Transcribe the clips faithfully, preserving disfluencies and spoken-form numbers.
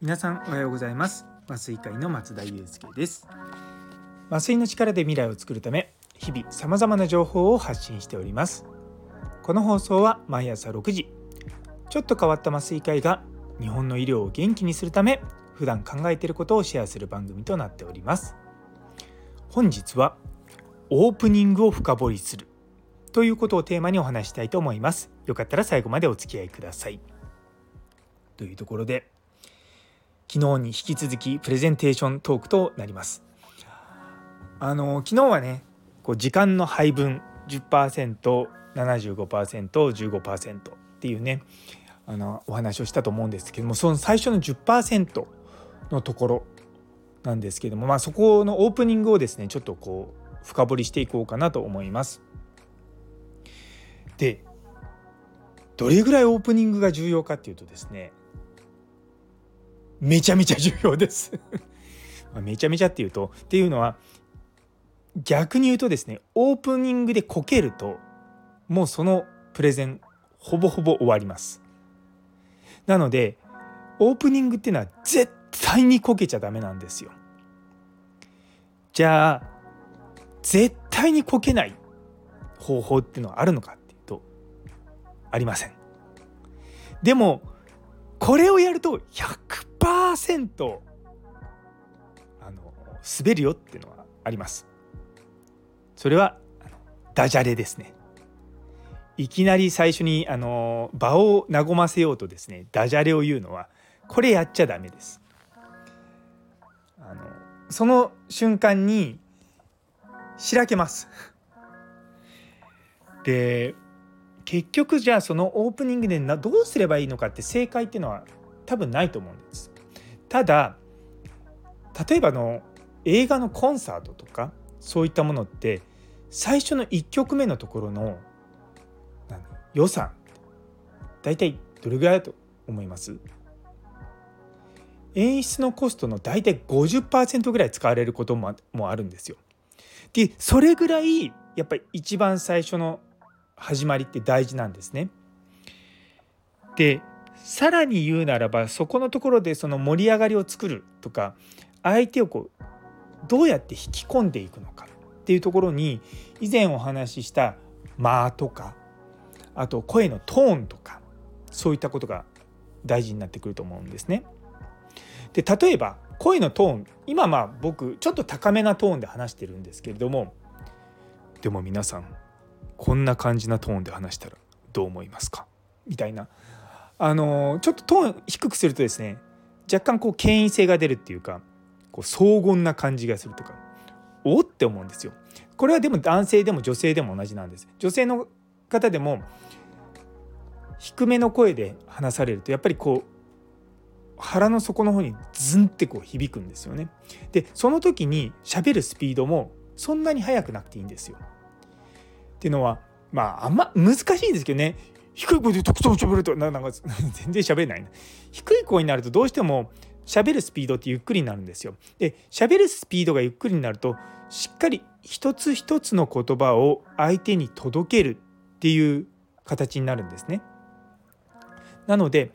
皆さんおはようございます。麻酔会の松田祐介です。麻酔の力で未来を作るため、日々様々な情報を発信しております。この放送は毎朝ろくじ、ちょっと変わった麻酔会が日本の医療を元気にするため、普段考えていることをシェアする番組となっております。本日はオープニングを深掘りするということをテーマにお話したいと思います。よかったら最後までお付き合いください。というところで、昨日に引き続きプレゼンテーショントークとなります。あの昨日はね、こう時間の配分 じゅっパーセント、ななじゅうごパーセント、じゅうごパーセント っていうね、あのお話をしたと思うんですけども、その最初の じゅっパーセント のところなんですけども、まあ、そこのオープニングをですね、ちょっとこう深掘りしていこうかなと思います。で、どれぐらいオープニングが重要かっていうとですね、めちゃめちゃ重要ですめちゃめちゃっていうと、っていうのは逆に言うとですね、オープニングでこけるともうそのプレゼンほぼほぼ終わります。なのでオープニングっていうのは絶対にこけちゃダメなんですよ。じゃあ絶対にこけない方法っていうのはあるのかっていうと、ありません。でもこれをやると ひゃくパーセント あの滑るよっていうのはあります。それはあのダジャレですね。いきなり最初にあの場を和ませようとですね、ダジャレを言うのはこれやっちゃダメです。あのその瞬間にしらけますで、結局じゃあそのオープニングでどうすればいいのかって正解っていうのは多分ないと思うんです。ただ例えばの映画のコンサートとかそういったものって、最初のいっきょくめのところの予算だいたいどれぐらいだと思います？演出のコストのだいたい ごじゅっパーセント ぐらい使われることもあるんですよ。で、それぐらいやっぱり一番最初の始まりって大事なんですね。で、さらに言うならば、そこのところでその盛り上がりを作るとか、相手をこうどうやって引き込んでいくのかっていうところに、以前お話しした間とか、あと声のトーンとか、そういったことが大事になってくると思うんですね。で、例えば声のトーン、今まあ僕ちょっと高めなトーンで話してるんですけれども、でも皆さんこんな感じなトーンで話したらどう思いますかみたいな、あのちょっとトーン低くするとですね、若干こう権威性が出るっていうか、こう荘厳な感じがするとか、おって思うんですよ。これはでも男性でも女性でも同じなんです。女性の方でも低めの声で話されると、やっぱりこう腹の底の方にズンってこう響くんですよね。で、その時に喋るスピードもそんなに速くなくていいんですよ。っていうのは、まああんま難しいんですけどね、低い声で特徴を喋るとなんか全然喋れないな。低い声になるとどうしても喋るスピードってゆっくりになるんですよ。で、喋るスピードがゆっくりになると、しっかり一つ一つの言葉を相手に届けるっていう形になるんですね。なので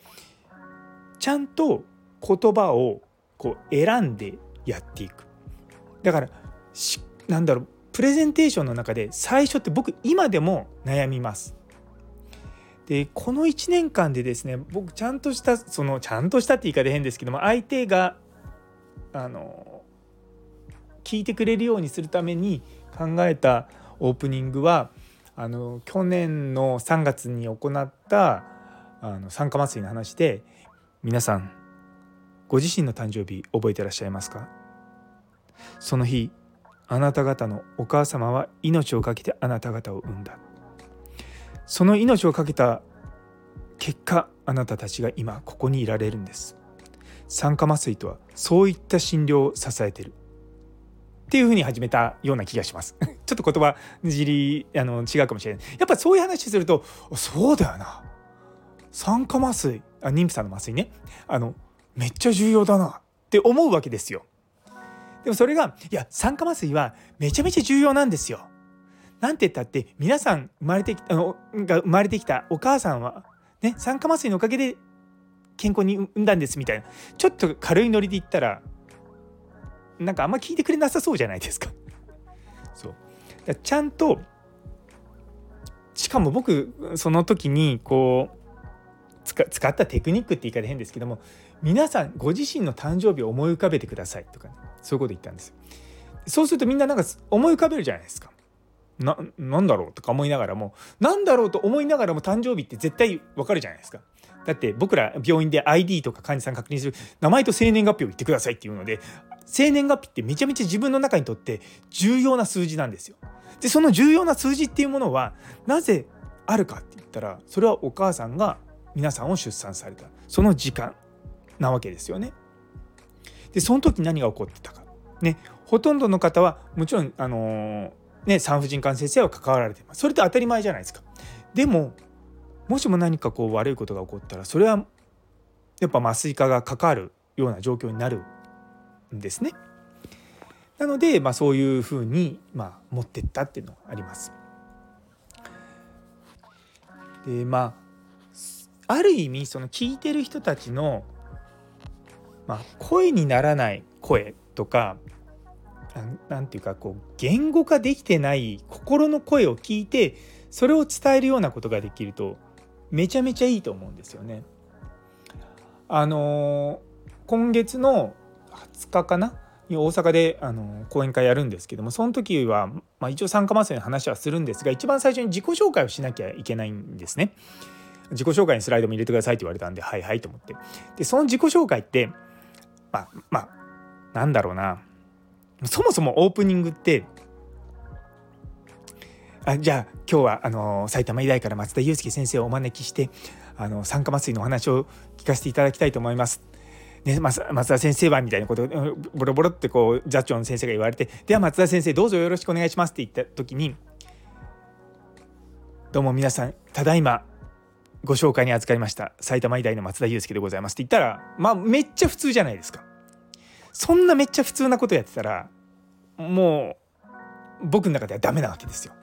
ちゃんと言葉をこう選んでやっていく。だからしなんだろうプレゼンテーションの中で最初って僕今でも悩みます。で、このいちねんかんでですね、僕ちゃんとしたそのちゃんとしたって言い方で変ですけども、相手があの聞いてくれるようにするために考えたオープニングは、あの去年のさんがつに行ったあの参加祭りの話で、皆さんご自身の誕生日覚えてらっしゃいますか？その日あなた方のお母様は命を懸けてあなた方を産んだ。その命を懸けた結果、あなたたちが今ここにいられるんです。参加麻酔とはそういった診療を支えているっていう風に始めたような気がしますちょっと言葉尻あの違うかもしれない。やっぱそういう話すると、そうだよな、産科麻酔、あ妊婦さんの麻酔ね、あのめっちゃ重要だなって思うわけですよ。でもそれが、いや産科麻酔はめちゃめちゃ重要なんですよ、なんて言ったって皆さん生まれてきたのが生まれてきたお母さんはね、酸化麻酔のおかげで健康に産んだんですみたいな、ちょっと軽いノリで言ったらなんかあんま聞いてくれなさそうじゃないですか。そうだちゃんと、しかも僕その時にこう使ったテクニックって言い方変ですけども、皆さんご自身の誕生日を思い浮かべてくださいとか、ね、そういうこと言ったんですよ。そうするとみんななんか思い浮かべるじゃないですか。 な, なんだろうとか思いながらも、なんだろうと思いながらも誕生日って絶対わかるじゃないですか。だって僕ら病院で アイディー とか患者さん確認する、名前と生年月日を言ってくださいっていうので、生年月日ってめちゃめちゃ自分の中にとって重要な数字なんですよ。でその重要な数字っていうものはなぜあるかって言ったら、それはお母さんが皆さんを出産されたその時間なわけですよね。でその時何が起こってたか、ね、ほとんどの方はもちろん、あのーね、産婦人科の先生は関わられています。それって当たり前じゃないですか。でももしも何かこう悪いことが起こったら、それはやっぱ麻酔科が関わるような状況になるんですね。なので、まあ、そういうふうに、まあ、持ってったっていうのがあります。でまあある意味その聞いてる人たちの、まあ、声にならない声とか、なんていうかこう言語化できてない心の声を聞いて、それを伝えるようなことができるとめちゃめちゃいいと思うんですよね。あの今月のはつかかなに大阪であの講演会やるんですけども、その時は、まあ、一応酸化麻酔の話はするんですが、一番最初に自己紹介をしなきゃいけないんですね。自己紹介にスライドも入れてくださいって言われたんで、はいはいと思って、でその自己紹介ってまあまあなんだろうな、そもそもオープニングってあじゃあ今日はあの埼玉医大から松田祐介先生をお招きして、あの酸化麻酔のお話を聞かせていただきたいと思います、ね、松田先生はみたいなことをボロボロってこう座長の先生が言われて、では松田先生どうぞよろしくお願いしますって言った時に、どうも皆さんただいまご紹介に預かりました埼玉医大の松田祐介でございますって言ったら、まあめっちゃ普通じゃないですか。そんなめっちゃ普通なことやってたらもう僕の中ではダメなわけですよ。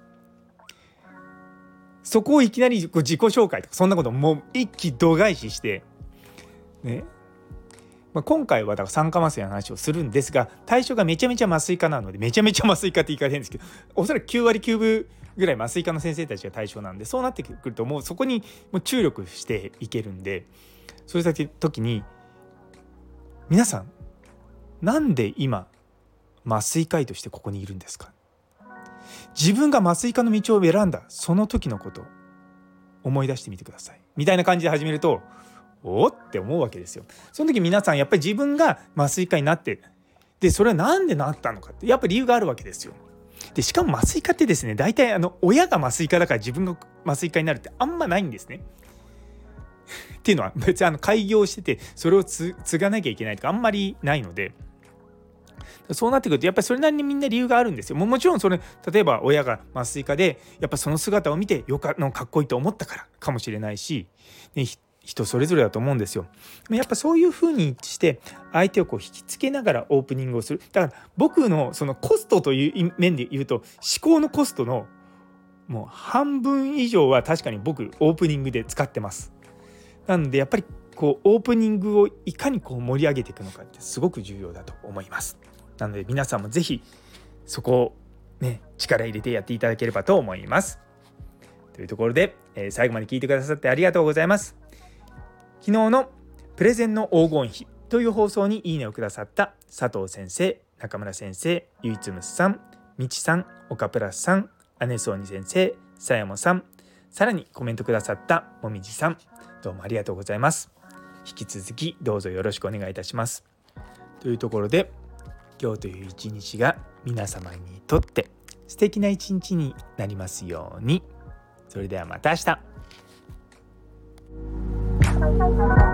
そこをいきなり自己紹介とかそんなこともう一気度外視して、ねまあ、今回はだから酸化麻酔の話をするんですが、対象がめちゃめちゃ麻酔科なので、めちゃめちゃ麻酔科って言い方変ですけど、おそらくきゅうわりきゅうぶぐらい麻酔科の先生たちが対象なんで、そうなってくるともうそこにもう注力していけるんで、そういう時に皆さんなんで今麻酔科医としてここにいるんですか、自分が麻酔科の道を選んだその時のことを思い出してみてくださいみたいな感じで始めると、おって思うわけですよ。その時皆さんやっぱり自分が麻酔科になって、でそれはなんでなったのかってやっぱり理由があるわけですよ。でしかも麻酔科ってですね、大体あの親が麻酔科だから自分が麻酔科になるってあんまないんですね。っていうのは別にあの開業しててそれを 継, 継がなきゃいけないとかあんまりないので、そうなってくるとやっぱりそれなりにみんな理由があるんですよ。 も, もちろんそれ例えば親が麻酔科でやっぱその姿を見てよかのかっこいいと思ったからかもしれないし、ね、人それぞれだと思うんですよ。やっぱそういう風にして相手をこう引きつけながらオープニングをする。だから僕のそのコストという面で言うと、思考のコストのもう半分以上は確かに僕オープニングで使ってます。なのでやっぱりこうオープニングをいかにこう盛り上げていくのかってすごく重要だと思います。なので皆さんもぜひそこをね力入れてやっていただければと思います。というところで、えー、最後まで聞いてくださってありがとうございます。昨日のプレゼンの黄金比という放送にいいねをくださった佐藤先生、中村先生、唯一むすさん、みちさん、岡プラスさん、姉そうに先生、さやもさん、さらにコメントくださったもみじさん、どうもありがとうございます。引き続きどうぞよろしくお願いいたします。というところで、今日という一日が皆様にとって素敵な一日になりますように。それではまた明日。Thank you.